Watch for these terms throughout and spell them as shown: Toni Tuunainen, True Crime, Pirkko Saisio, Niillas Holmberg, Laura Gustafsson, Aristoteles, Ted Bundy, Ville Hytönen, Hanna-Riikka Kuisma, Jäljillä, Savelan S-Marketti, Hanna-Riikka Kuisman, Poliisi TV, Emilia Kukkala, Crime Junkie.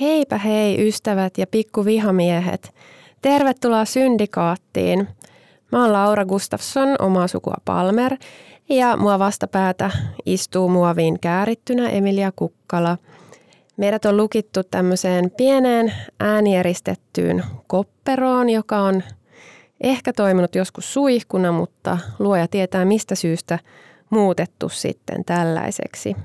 Heipä hei ystävät ja pikkuvihamiehet. Tervetuloa syndikaattiin. Mä oon Laura Gustafsson, omaa sukua Palmer, ja mua vastapäätä istuu muoviin käärittynä Emilia Kukkala. Meidät on lukittu tämmöiseen pieneen äänieristettyyn kopperoon, joka on ehkä toiminut joskus suihkuna, mutta luoja tietää mistä syystä muutettu sitten tällaiseksi.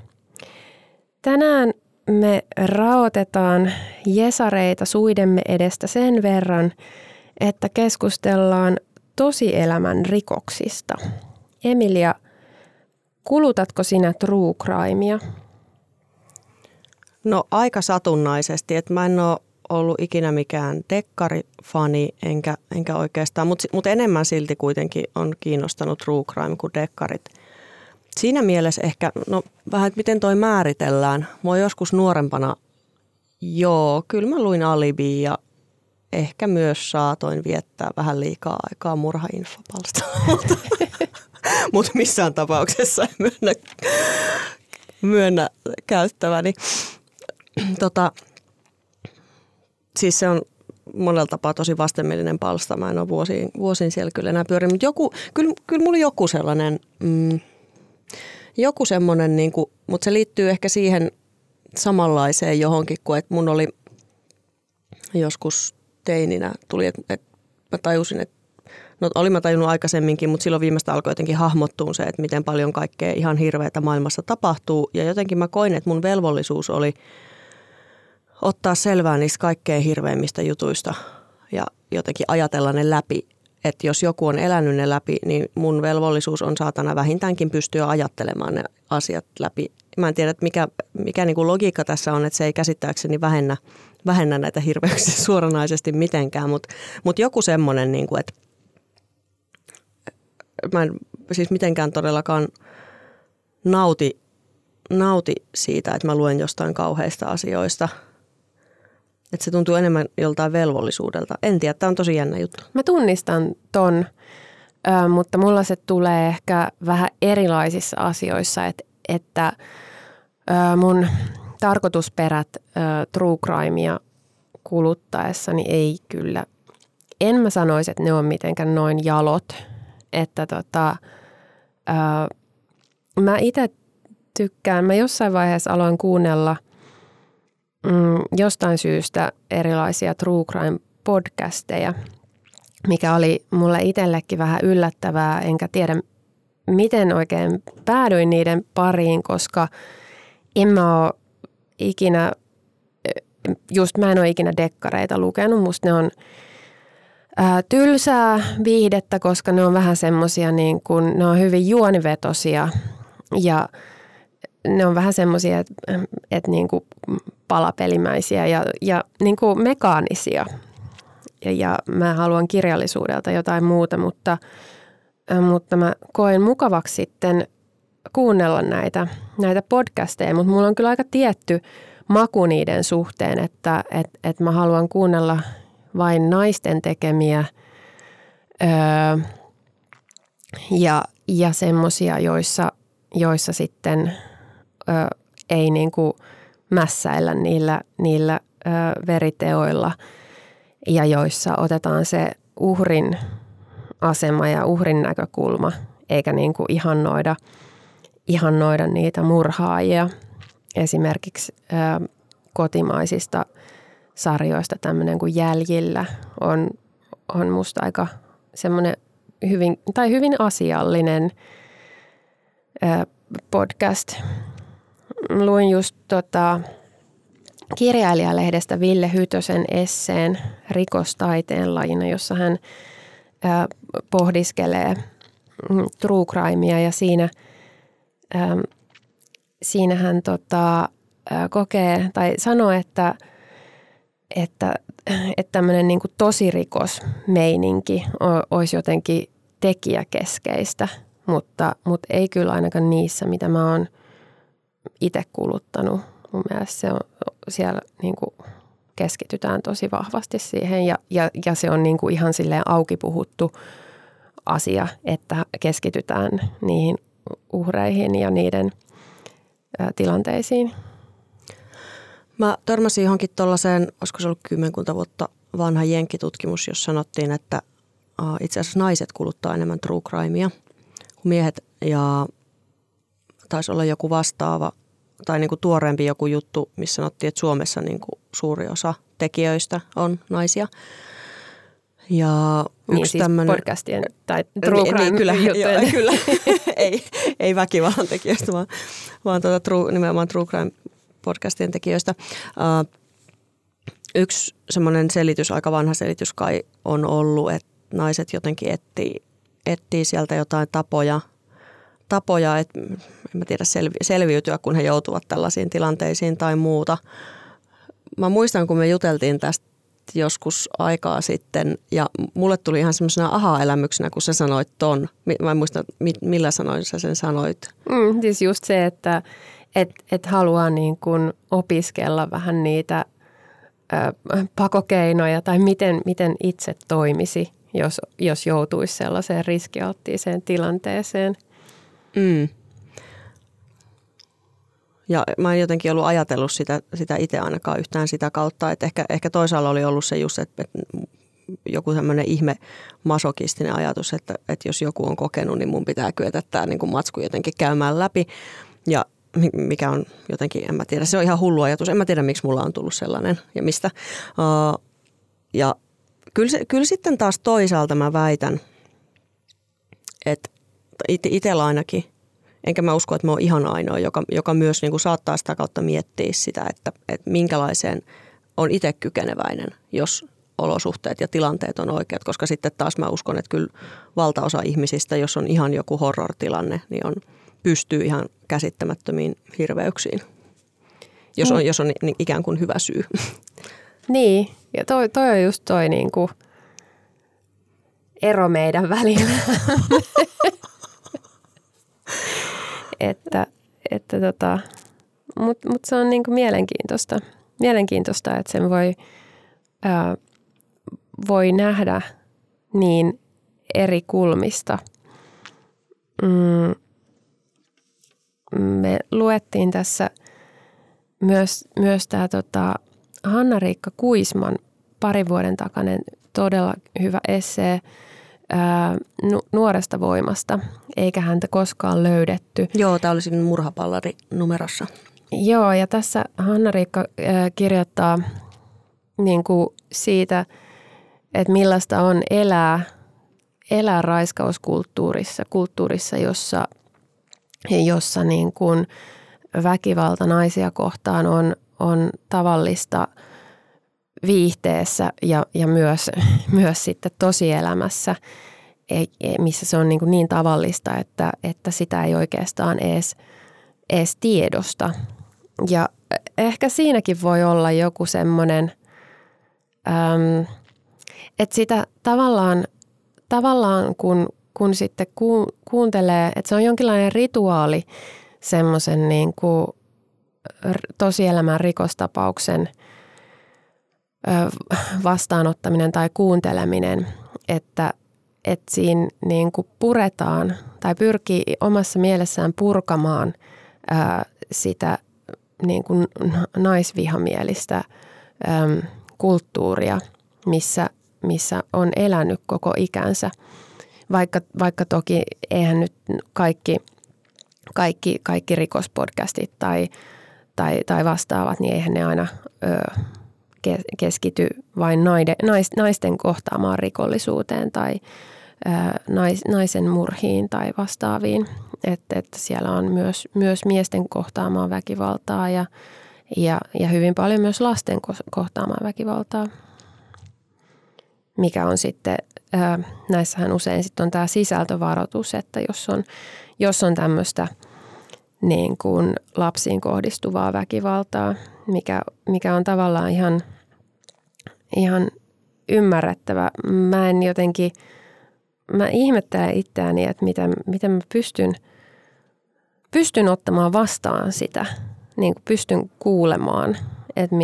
Tänään me raotetaan jesareita suidemme edestä sen verran, että keskustellaan tosielämän rikoksista. Emilia, kulutatko sinä true crimea? No aika satunnaisesti, että mä en ole ollut ikinä mikään dekkarifani, enkä oikeastaan, mutta enemmän silti kuitenkin on kiinnostanut true crime kuin dekkarit. Siinä mielessä ehkä, no vähän, että miten toi määritellään. Mua joskus nuorempana, kyllä mä luin Alibia ja ehkä myös saatoin viettää vähän liikaa aikaa murhainfopalstalla. Mutta missään tapauksessa en myönnä käyttäväni. Siis se on monella tapaa tosi vastenmielinen palsta. Mä en ole vuosin siellä kyllä enää pyörinyt, mutta kyllä mulla joku sellainen... Joku semmoinen, niin kuin, mutta se liittyy ehkä siihen samanlaiseen johonkin, kun että mun oli joskus teininä tuli, että mä tajusin, että no olin mä tajunnut aikaisemminkin, mutta silloin viimeistä alkoi jotenkin hahmottua se, että miten paljon kaikkea ihan hirveätä maailmassa tapahtuu. Ja jotenkin mä koin, että mun velvollisuus oli ottaa selvää niistä kaikkein hirveimmistä jutuista ja jotenkin ajatella ne läpi. Että jos joku on elänyt ne läpi, niin mun velvollisuus on saatana vähintäänkin pystyä ajattelemaan ne asiat läpi. Mä en tiedä, että mikä niin kuin logiikka tässä on, että se ei käsittääkseni vähennä näitä hirveyksiä suoranaisesti mitenkään. Mutta joku semmoinen, niin kuin, että mä en siis mitenkään todellakaan nauti siitä, että mä luen jostain kauheista asioista. Että se tuntuu enemmän joltain velvollisuudelta. En tiedä, tämä on tosi jännä juttu. Mä tunnistan ton, mutta mulla se tulee ehkä vähän erilaisissa asioissa, että mun tarkoitusperät true crimea kuluttaessani ei kyllä. En mä sanoisi, että ne on mitenkään noin jalot. Että mä itse tykkään, mä jossain vaiheessa aloin kuunnella... jostain syystä erilaisia true crime-podcasteja, mikä oli mulle itsellekin vähän yllättävää. Enkä tiedä, miten oikein päädyin niiden pariin, koska mä en ole ikinä dekkareita lukenut. Musta ne on tylsää viihdettä, koska ne on vähän semmoisia, niin kuin, ne on hyvin juonivetosia ja ne on vähän semmoisia, että niin kuin palapelimäisiä ja niin kuin mekaanisia. Ja mä haluan kirjallisuudelta jotain muuta, mutta mä koen mukavaksi sitten kuunnella näitä podcasteja. Mutta mulla on kyllä aika tietty maku niiden suhteen, että mä haluan kuunnella vain naisten tekemiä ja semmoisia, joissa sitten... ei niin kuin mässäillä niillä veriteoilla ja joissa otetaan se uhrin asema ja uhrin näkökulma, eikä niin kuin ihannoida niitä murhaajia. Esimerkiksi kotimaisista sarjoista tämmöinen kuin Jäljillä on on musta aika semmoinen hyvin asiallinen podcast. Luin just kirjailijalehdestä Ville Hytösen esseen Rikostaiteen lajina, jossa hän pohdiskelee true crimea ja siinä hän kokee tai sanoo, että tämmöinen niin kuin tosirikosmeininki olisi jotenkin tekijäkeskeistä, mutta ei kyllä ainakaan niissä, mitä mä oon itse kuluttanut. Mun mielestä se on, siellä niin kuin keskitytään tosi vahvasti siihen ja se on niin kuin ihan silleen auki puhuttu asia, että keskitytään niihin uhreihin ja niiden tilanteisiin. Mä törmäsin johonkin tuollaiseen, olisiko se ollut 10 vuotta vanha jenkkitutkimus, jossa sanottiin, että itse asiassa naiset kuluttaa enemmän true crimea kuin miehet. Ja taisi olla joku vastaava tai niinku tuoreempi joku juttu, missä sanottiin, että Suomessa niinku suuri osa tekijöistä on naisia. Ja yksi niin siis tämmönen podcastien tai true crime juttujen. Joo, kyllä. ei väkivallan tekijöistä, vaan nimenomaan true crime podcastien tekijöistä. Yksi semmoinen selitys, aika vanha selitys kai on ollut, että naiset jotenkin etsii sieltä jotain tapoja, että en mä tiedä selviytyä, kun he joutuvat tällaisiin tilanteisiin tai muuta. Mä muistan, kun me juteltiin tästä joskus aikaa sitten ja mulle tuli ihan semmoisena aha-elämyksenä, kun sä sanoit ton. Mä en muista, millä sanoin sä sen sanoit. Siis just se, että et haluaa niin kuin opiskella vähän niitä pakokeinoja tai miten itse toimisi, jos joutuisi sellaiseen riskialttiiseen tilanteeseen. Mm. Ja mä en jotenkin ollut ajatellut sitä itse ainakaan yhtään sitä kautta, että ehkä toisaalla oli ollut se just, että joku tämmöinen ihme masokistinen ajatus, että jos joku on kokenut, niin mun pitää kyetä tämä niin kuin matsku jotenkin käymään läpi. Ja mikä on jotenkin, en mä tiedä, se on ihan hullu ajatus, en mä tiedä miksi mulla on tullut sellainen ja mistä. Ja kyllä sitten taas toisaalta mä väitän, että itsellä ainakin, enkä mä usko, että mä oon ihan ainoa, joka myös niin kuin saattaa sitä kautta miettiä sitä, että minkälaiseen on itse kykeneväinen, jos olosuhteet ja tilanteet on oikeat. Koska sitten taas mä uskon, että kyllä valtaosa ihmisistä, jos on ihan joku horror-tilanne, niin pystyy ihan käsittämättömiin hirveyksiin, jos on ikään kuin hyvä syy. Niin, ja toi on just toi niin kuin ero meidän välillä. Mut se on niinku mielenkiintoista, että sen voi nähdä niin eri kulmista. Me luettiin tässä myös tämä Hanna-Riikka Kuisman parin vuoden takainen todella hyvä essee nuoresta voimasta, eikä häntä koskaan löydetty. Joo, tämä oli siinä murhapallari numerossa. Joo, ja tässä Hanna-Riikka kirjoittaa niin kuin siitä, että millaista on elää raiskauskulttuurissa, jossa niin kuin väkivalta naisia kohtaan on tavallista viihteessä ja myös sitten tosielämässä, missä se on niin tavallista, että sitä ei oikeastaan edes tiedosta. Ja ehkä siinäkin voi olla joku semmoinen, että sitä tavallaan kun sitten kuuntelee, että se on jonkinlainen rituaali semmoisen niin kuin tosielämän rikostapauksen vastaanottaminen tai kuunteleminen, että siinä niin kuin puretaan tai pyrkii omassa mielessään purkamaan sitä niin kuin naisvihamielistä kulttuuria, missä on elänyt koko ikänsä. Vaikka toki eihän nyt kaikki rikospodcastit tai vastaavat, niin eihän ne aina keskity vain naisten kohtaamaan rikollisuuteen tai naisen murhiin tai vastaaviin. Että siellä on myös miesten kohtaamaan väkivaltaa ja hyvin paljon myös lasten kohtaamaan väkivaltaa, mikä on sitten, näissähän usein sitten on tämä sisältövaroitus, että jos on tämmöistä niin kuin lapsiin kohdistuvaa väkivaltaa, mikä on tavallaan ihan ymmärrettävä. Mä ihmettelen itseäni, että miten mä pystyn ottamaan vastaan sitä, niin kuin pystyn kuulemaan, että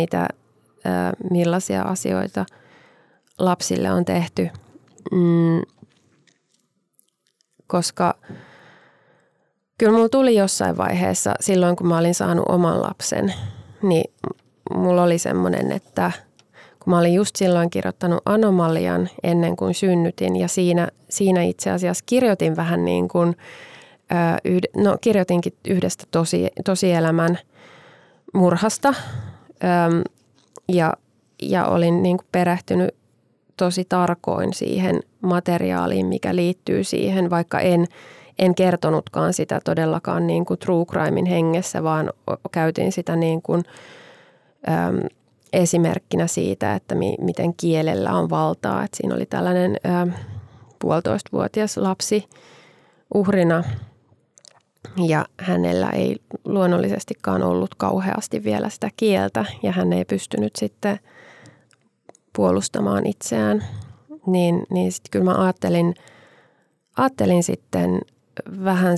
millaisia asioita lapsille on tehty, koska kyllä mulla tuli jossain vaiheessa, silloin kun mä olin saanut oman lapsen, niin mulla oli semmoinen, että kun mä olin just silloin kirjoittanut anomalian ennen kuin synnytin ja siinä itse asiassa kirjoitin vähän niin kuin, kirjoitinkin yhdestä tosielämän murhasta ja olin niin kuin perehtynyt tosi tarkoin siihen materiaaliin, mikä liittyy siihen, vaikka en kertonutkaan sitä todellakaan niin kuin true crimein hengessä, vaan käytin sitä niin kuin esimerkkinä siitä, että miten kielellä on valtaa. Että siinä oli tällainen 1,5-vuotias lapsi uhrina ja hänellä ei luonnollisestikaan ollut kauheasti vielä sitä kieltä ja hän ei pystynyt sitten puolustamaan itseään. Niin sitten kyllä mä ajattelin sitten vähän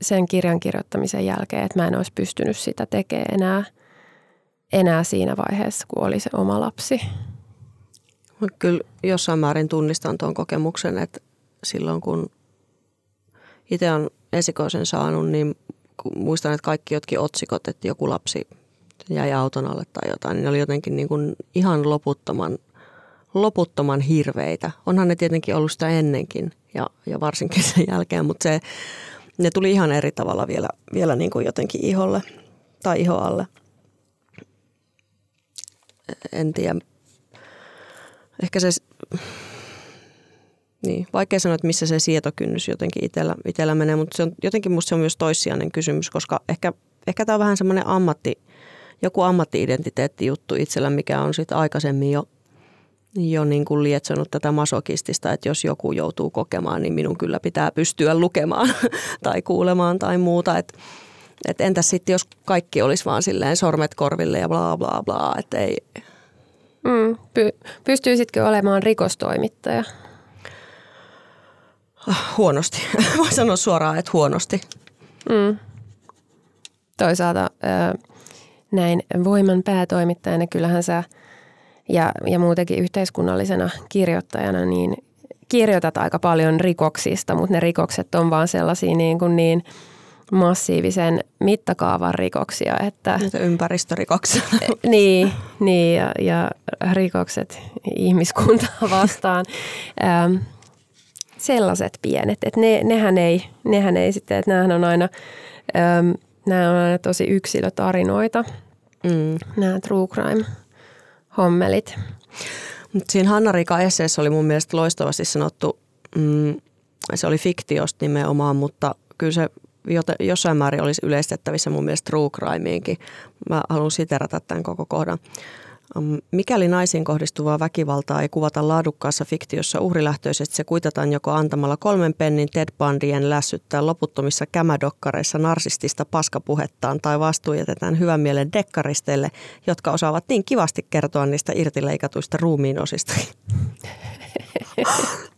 sen kirjan kirjoittamisen jälkeen, että mä en olisi pystynyt sitä tekemään enää siinä vaiheessa, kun oli se oma lapsi. Kyllä jossain määrin tunnistan tuon kokemuksen, että silloin kun itse on esikoisen saanut, niin muistan, että kaikki jotkin otsikot, että joku lapsi jäi auton alle tai jotain, niin ne oli jotenkin niin kuin ihan loputtoman hirveitä. Onhan ne tietenkin ollut sitä ennenkin ja varsinkin sen jälkeen, mutta ne tuli ihan eri tavalla vielä niin kuin jotenkin iholle tai ihoalle. En tiedä. Ehkä se, niin, vaikea sanoa, että missä se sietokynnys jotenkin itsellä menee, mutta se on, jotenkin musta se on myös toissijainen kysymys, koska ehkä tämä on vähän semmoinen ammatti-identiteetti-juttu itsellä, mikä on sitten aikaisemmin jo niin kuin lietsonut tätä masokistista, että jos joku joutuu kokemaan, niin minun kyllä pitää pystyä lukemaan tai kuulemaan tai muuta, että entäs sitten, jos kaikki olisi vaan silleen sormet korville ja bla bla bla, että ei. Pystyisitkö olemaan rikostoimittaja? Huonosti. Voin sanoa suoraan, että huonosti. Toisaalta näin Voiman päätoimittajana kyllähän sä ja muutenkin yhteiskunnallisena kirjoittajana niin kirjoitat aika paljon rikoksista, mutta ne rikokset on vaan sellaisia niin massiivisen mittakaavan rikoksia. Että ympäristörikoksia. Niin ja rikokset ihmiskuntaa vastaan. Sellaiset pienet, että nehän ei sitten, että nämä on aina tosi yksilötarinoita, nämä true crime hommelit. Mut siinä Hanna-Riikan esseessä oli mun mielestä loistavasti sanottu, se oli fiktiosta nimenomaan, mutta kyllä se jossain määrin olisi yleistettävissä mun mielestä true crimeinkin. Mä haluan siterata tämän koko kohdan. Mikäli naisiin kohdistuvaa väkivaltaa ei kuvata laadukkaassa fiktiossa uhrilähtöisesti, se kuitataan joko antamalla 3 pennin Ted Bundyn lässyttää loputtomissa kämädokkareissa narsistista paskapuhettaan tai vastuu jätetään hyvän mielen dekkaristeille, jotka osaavat niin kivasti kertoa niistä irtileikatuista ruumiinosista.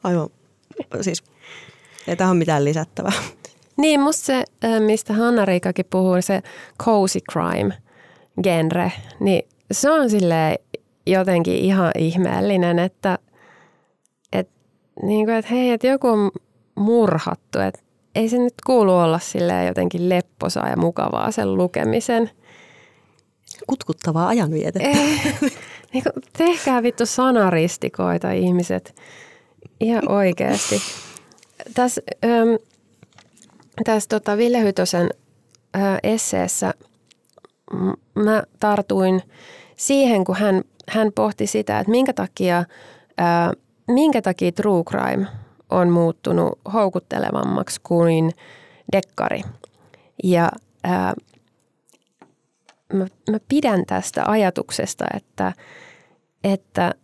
Aivan. Siis ei tähän ole mitään lisättävää. Niin, musta se, mistä Hanna-Riikkakin puhuu, se cozy crime-genre, niin se on silleen jotenkin ihan ihmeellinen, että hei, että joku on murhattu, että ei se nyt kuulu olla silleen jotenkin lepposaa ja mukavaa sen lukemisen. Kutkuttavaa ajanvietettä. Niin kuin, tehkää vittu sanaristikoita ihmiset ihan oikeasti. Tässä Ville Hytösen esseessä mä tartuin siihen, kun hän hän pohti sitä, että minkä takia true crime on muuttunut houkuttelevammaksi kuin dekkari. Ja mä pidän tästä ajatuksesta, että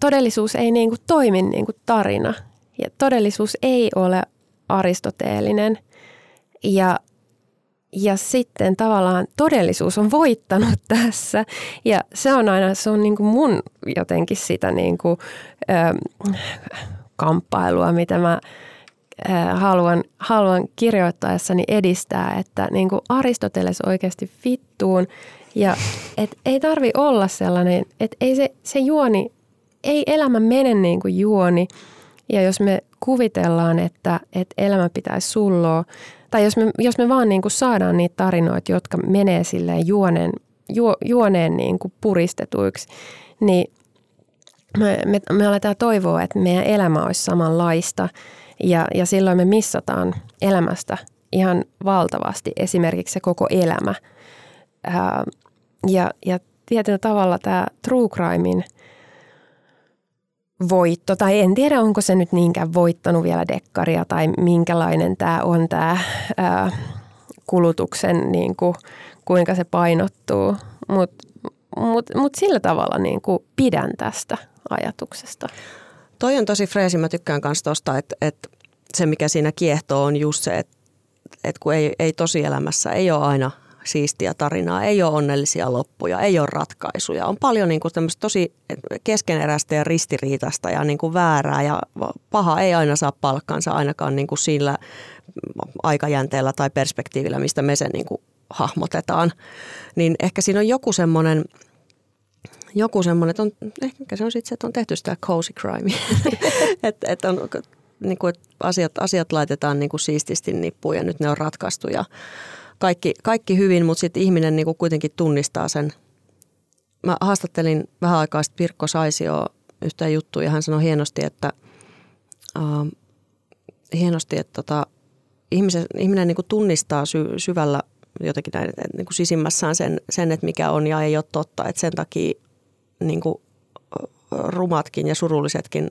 todellisuus ei niin kuin toimi niin kuin tarina. Ja todellisuus ei ole aristoteellinen. Ja sitten tavallaan todellisuus on voittanut tässä. Ja se on aina, se on niin kuin mun jotenkin sitä niin kuin, kamppailua, mitä mä haluan kirjoittaessani edistää, että niin kuin Aristoteles oikeasti vittuun. Ja et ei tarvi olla sellainen, että ei se juoni, ei elämä mene niin kuin juoni. Ja jos me kuvitellaan, että elämä pitäisi sulloa, tai jos me vaan niin kuin saadaan niitä tarinoita, jotka menee silleen juoneen niin kuin puristetuiksi, niin me aletaan toivoa, että meidän elämä olisi samanlaista. Ja silloin me missataan elämästä ihan valtavasti esimerkiksi se koko elämä. Ja tietyllä tavalla tämä true crimein voitto, tai en tiedä onko se nyt niinkään voittanut vielä dekkaria tai minkälainen tämä on tämä kulutuksen, niin kuin, kuinka se painottuu, mut sillä tavalla niin kuin pidän tästä ajatuksesta. Toi on tosi freesi, mä tykkään kanssa tosta, että se mikä siinä kiehtoo on just se, että kun ei tosielämässä, ei ole aina siistiä tarinaa, ei ole onnellisia loppuja, ei ole ratkaisuja. On paljon niin kuin tämmöistä tosi keskeneräistä ja ristiriitasta ja niin kuin väärää ja paha ei aina saa palkkansa ainakaan niin kuin sillä aikajänteellä tai perspektiivillä, mistä me sen niin kuin hahmotetaan. Niin ehkä siinä on joku semmoinen, että on, ehkä se on sitten se, että on tehty sitä cozy crime, että niin kuin, että asiat laitetaan niin kuin siististi nippuun ja nyt ne on ratkaistu ja kaikki hyvin, mutta sitten ihminen niin kuin kuitenkin tunnistaa sen. Mä haastattelin vähän aikaa sitten Pirkko Saisio yhtä juttua ja hän sanoi hienosti, että ihminen niin kuin tunnistaa syvällä jotenkin näin, niin kuin sisimmässään sen, että mikä on ja ei ole totta. Että sen takia niin kuin rumatkin ja surullisetkin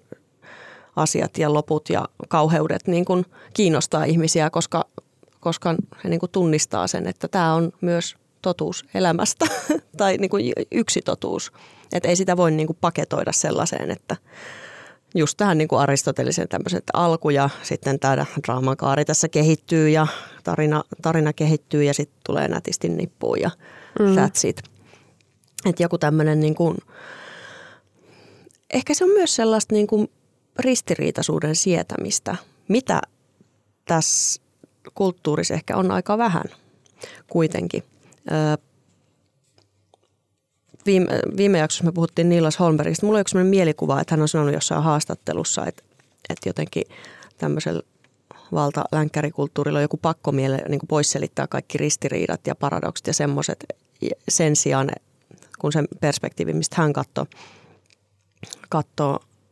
asiat ja loput ja kauheudet niin kuin kiinnostaa ihmisiä, koska he niin kuin tunnistaa sen, että tämä on myös totuus elämästä tai niin kuin yksi totuus. Että ei sitä voi niin kuin paketoida sellaiseen, että just tähän niin kuin aristotelisen tämmöiset alku ja sitten tämä draaman kaari tässä kehittyy ja tarina kehittyy ja sitten tulee nätisti nippuun ja that's it. Että joku tämmöinen niin kuin, ehkä se on myös sellaista niin kuin ristiriitaisuuden sietämistä, mitä tässä kulttuurissa ehkä on aika vähän kuitenkin. Viime jaksossa me puhuttiin Niillas Holmbergista. Mulla on yksi mielikuva, että hän on sanonut jossain haastattelussa, että jotenkin tämmöisellä valtalänkkärikulttuurilla on joku pakko niin kuin pois selittää kaikki ristiriidat ja paradoksit ja semmoiset sen sijaan, kun sen perspektiivi, mistä hän katsoo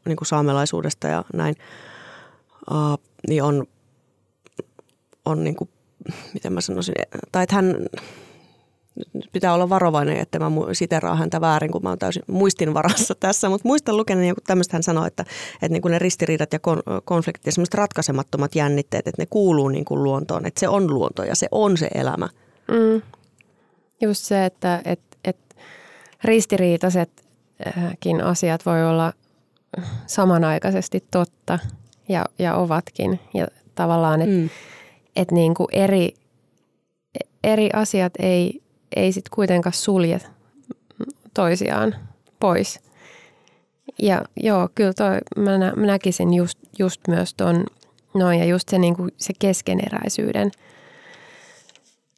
niin kuin saamelaisuudesta ja näin, niin on niin kuin, miten mä sanoisin, tai että hän... Nyt pitää olla varovainen, että mä siteraan häntä väärin, kun mä oon täysin muistin varassa tässä. Mutta muistan lukeneen, niin tämmöistä hän sanoi, että niin kuin ne ristiriidat ja konfliktit ja semmoiset ratkaisemattomat jännitteet, että ne kuuluu niin kuin luontoon. Että se on luonto ja se on se elämä. Mm. Just se, että ristiriitaisetkin asiat voi olla samanaikaisesti totta ja ovatkin. Ja tavallaan, että et niin kuin eri asiat ei sit kuitenkaan sulje toisiaan pois. Ja joo, kyllä mä näkisin just myös ton noin ja just se, niinku, se keskeneräisyyden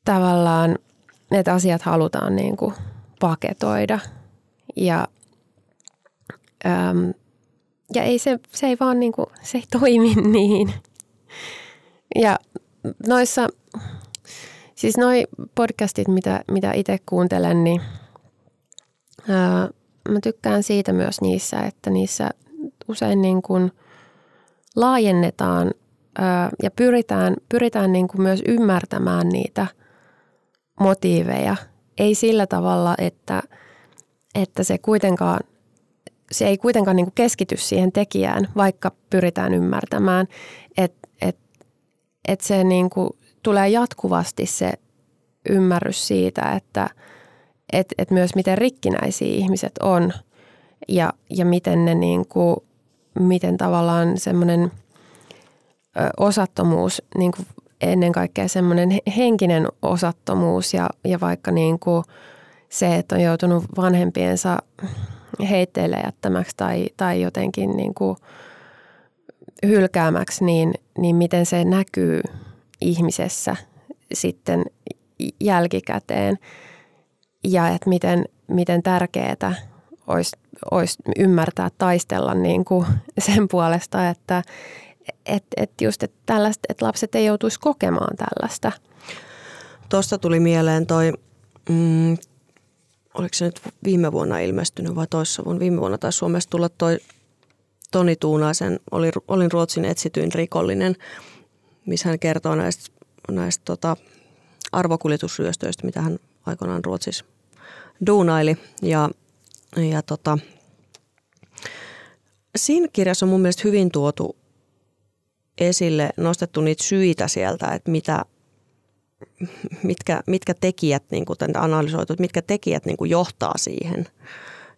tavallaan, että asiat halutaan niinku paketoida. Ja se ei vaan niinku, se ei toimi niin. Ja noissa... Siis noi podcastit, mitä itse kuuntelen, niin mä tykkään siitä myös niissä, että niissä usein niin kuin laajennetaan ja pyritään niin kuin myös ymmärtämään niitä motiiveja. Ei sillä tavalla, että se ei kuitenkaan niin kuin keskity siihen tekijään, vaikka pyritään ymmärtämään, että se niin kuin tulee jatkuvasti se ymmärrys siitä, että myös miten rikkinäisiä ihmiset on ja miten ne niin kuin, miten tavallaan semmoinen osattomuus, niin kuin ennen kaikkea semmoinen henkinen osattomuus ja vaikka niin kuin se, että on joutunut vanhempiensa heitteille jättämäksi tai jotenkin niin kuin hylkäämäksi, niin miten se näkyy ihmisessä sitten jälkikäteen ja että miten tärkeää olisi ymmärtää taistella niin kuin sen puolesta, että lapset ei joutuisi kokemaan tällaista. Tuosta tuli mieleen toi, oliko se nyt viime vuonna ilmestynyt vai toissavuonna? Viime vuonna taisi Suomessa tulla toi Toni Tuunaisen, olin Ruotsin etsityin rikollinen, missä hän kertoo näistä arvokuljetusryöstöistä, mitä hän aikoinaan Ruotsissa duunaili. Ja siinä kirjassa on mun mielestä hyvin tuotu esille, nostettu niitä syitä sieltä, että mitkä tekijät, niin kuin analysoitu, että mitkä tekijät niin kuin johtaa siihen.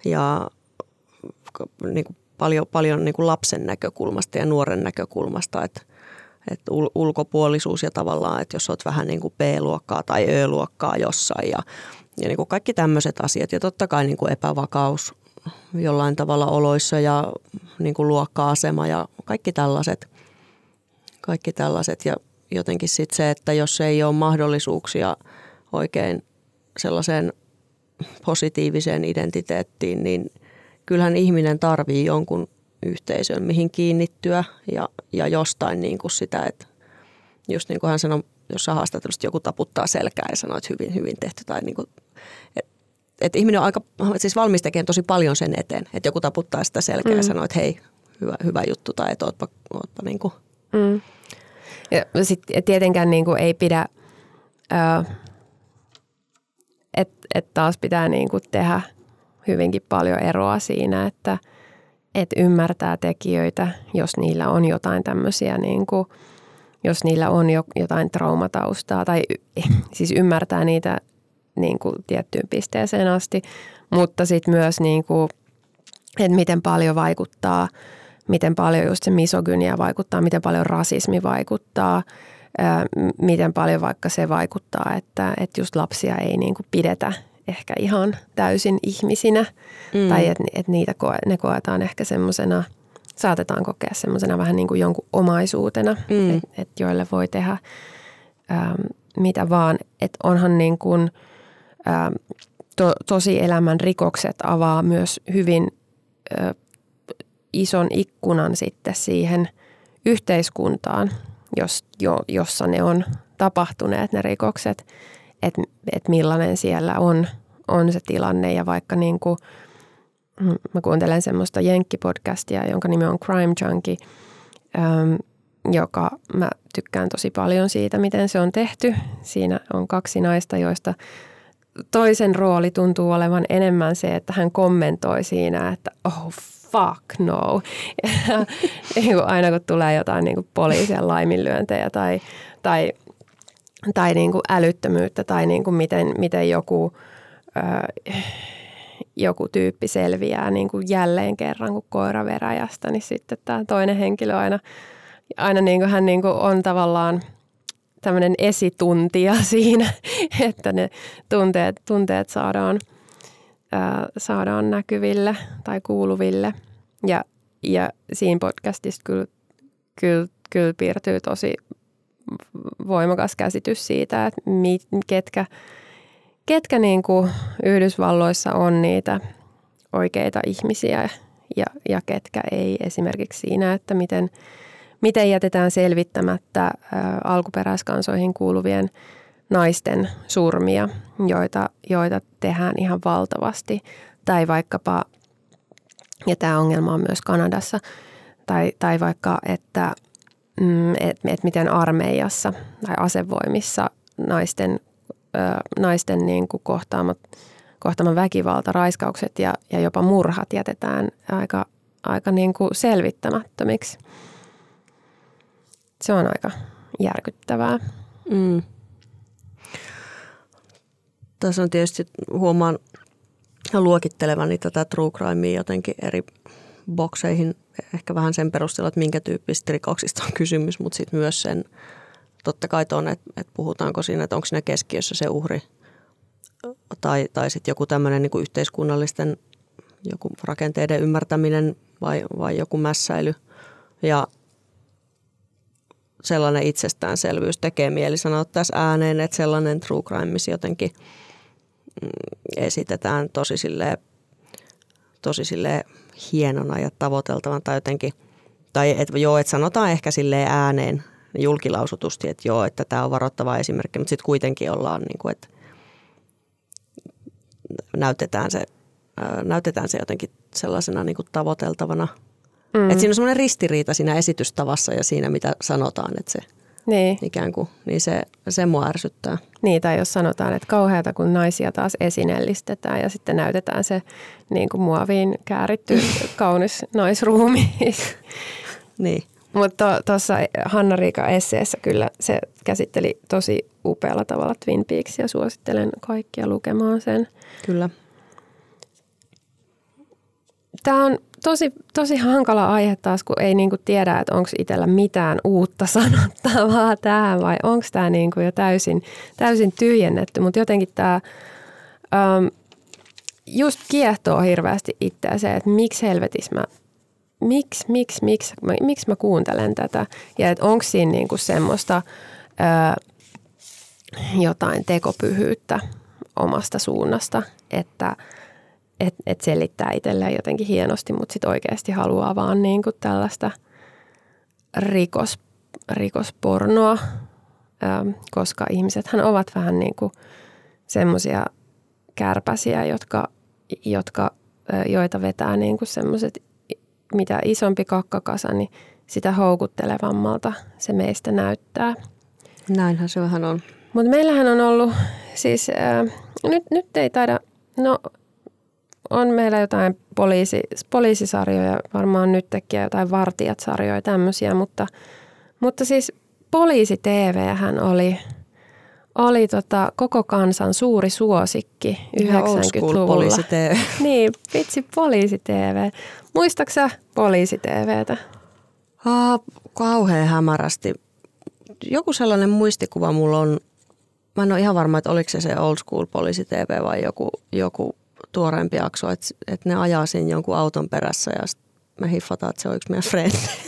Ja niin kuin paljon niin kuin lapsen näkökulmasta ja nuoren näkökulmasta, että ulkopuolisuus ja tavallaan, että jos olet vähän niin kuin B-luokkaa tai Ö-luokkaa jossain ja niin kuin kaikki tämmöiset asiat ja totta kai niin kuin epävakaus jollain tavalla oloissa ja niin kuin luokka-asema ja kaikki tällaiset ja jotenkin sitten se, että jos ei ole mahdollisuuksia oikein sellaiseen positiiviseen identiteettiin, niin kyllähän ihminen tarvii jonkun yhteisön, mihin kiinnittyä ja jostain niin kuin sitä, että just niin kuin hän sanoi jossain haastattelussa, joku taputtaa selkää ja sanoo, että hyvin, hyvin tehty tai niin kuin, että ihminen on aika siis valmis tekemään tosi paljon sen eteen, että joku taputtaa sitä selkää ja sanoo, että hei, hyvä juttu tai että ootpa niin kuin. Ja sitten tietenkään niin kuin ei pidä, että taas pitää niin kuin tehdä hyvinkin paljon eroa siinä, että ymmärtää tekijöitä, jos niillä on jotain tämmöisiä, niin kuin, jos niillä on jotain traumataustaa tai siis ymmärtää niitä niin kuin tiettyyn pisteeseen asti, mutta sitten myös, niin kuin, että miten paljon vaikuttaa. Miten paljon just se misogynia vaikuttaa, miten paljon rasismi vaikuttaa, miten paljon vaikka se vaikuttaa, että just lapsia ei niin kuin pidetä ehkä ihan täysin ihmisinä. Tai että niitä ne koetaan ehkä semmoisena, saatetaan kokea semmoisena vähän niin kuin jonkun omaisuutena, että joille voi tehdä mitä vaan. Että onhan niin kuin tosielämän rikokset avaa myös hyvin ison ikkunan sitten siihen yhteiskuntaan, jossa ne on tapahtuneet ne rikokset, että millainen siellä on se tilanne. Ja vaikka niin kuin, mä kuuntelen semmoista jenkkipodcastia, jonka nimi on Crime Junkie, joka mä tykkään tosi paljon siitä, miten se on tehty. Siinä on kaksi naista, joista toisen rooli tuntuu olevan enemmän se, että hän kommentoi siinä, että oh fuck no. Aina kun tulee jotain niin kuin poliisien laiminlyöntejä tai niin kuin älyttömyyttä tai niin kuin miten joku tyyppi selviää niin kuin jälleen kerran kuin koira veräjästä, niin sitten tämä toinen henkilö aina niin kuin hän niin kuin on tavallaan tämmöinen esituntija siinä, että ne tunteet saadaan näkyville tai kuuluville. Ja siinä podcastissa kyllä piirtyy tosi voimakas käsitys siitä, että ketkä niin kuin Yhdysvalloissa on niitä oikeita ihmisiä ja ketkä ei. Esimerkiksi siinä, että miten jätetään selvittämättä alkuperäiskansoihin kuuluvien naisten surmia, joita tehdään ihan valtavasti. Tai vaikkapa, ja tämä ongelma on myös Kanadassa, tai vaikka, että miten armeijassa tai asevoimissa naisten niin kuin kohtama väkivalta, raiskaukset ja jopa murhat jätetään aika niin kuin selvittämättömiksi. Se on aika järkyttävää. Mm. Tässä on tietysti huomaan luokittelevani tätä true crimea jotenkin eri bokseihin. Ehkä vähän sen perusteella, että minkä tyyppistä rikoksista on kysymys, mutta sitten myös sen, totta kai tuon, että puhutaanko siinä, että onko siinä keskiössä se uhri tai sitten joku tämmöinen niin kuin yhteiskunnallisten joku rakenteiden ymmärtäminen vai joku mässäily. Ja sellainen itsestäänselvyys tekee mieli sanoa tässä ääneen, että sellainen true crime, missä jotenkin esitetään tosi silleen hienona ja tavoiteltavan tai jotenkin, tai että joo, että sanotaan ehkä silleen ääneen julkilausutusti, että joo, että tämä on varoittava esimerkki, mutta sitten kuitenkin ollaan niin kuin, että näytetään se jotenkin sellaisena niin kuin tavoiteltavana. Mm. Että siinä on semmoinen ristiriita siinä esitystavassa ja siinä, mitä sanotaan, että se niin. Ikään kuin, niin se mua ärsyttää. Niin, tai jos sanotaan, että kauheata, kun naisia taas esineellistetään ja sitten näytetään se niin kuin muoviin kääritty kaunis naisruumi. Niin. Mutta tuossa Hanna-Riikan esseessä kyllä se käsitteli tosi upealla tavalla Twin Peaksia ja suosittelen kaikkia lukemaan sen. Kyllä. Tämä on tosi hankala aihe taas, kun ei niinku tiedä, että onko itsellä mitään uutta sanottavaa tähän vai onko tämä niinku jo täysin tyhjennetty. Mutta jotenkin tämä just kiehtoo hirveästi itseä se, että miksi helvetissä miksi mä kuuntelen tätä ja että onko siinä niinku semmoista jotain tekopyhyyttä omasta suunnasta, että et selittää itselleen jotenkin hienosti, mutta sitten oikeasti haluaa vaan niinku tällaista rikospornoa, koska ihmisethän ovat vähän niinku semmoisia kärpäsiä, joita vetää niinku semmoiset, mitä isompi kakkakasa, niin sitä houkuttelevammalta se meistä näyttää. Näinhän se vähän on. Mutta meillähän on ollut, siis nyt ei taida, no on meillä jotain poliisisarjoja, varmaan nytkin jotain vartijat-sarjoja tämmöisiä, mutta siis Poliisi TV:hän oli koko kansan suuri suosikki 90-luvulla. Poliisi TV. Niin, vitsi Poliisi TV. Muistatko sä Poliisi TV:tä? Kauhean hämärästi. Joku sellainen muistikuva mulla on, mä en ole ihan varma, että oliko se old school Poliisi TV vai joku tuoreempi jakso, että ne ajaa siinä jonkun auton perässä ja mä hiffataan, että se on yksi meidän frendi.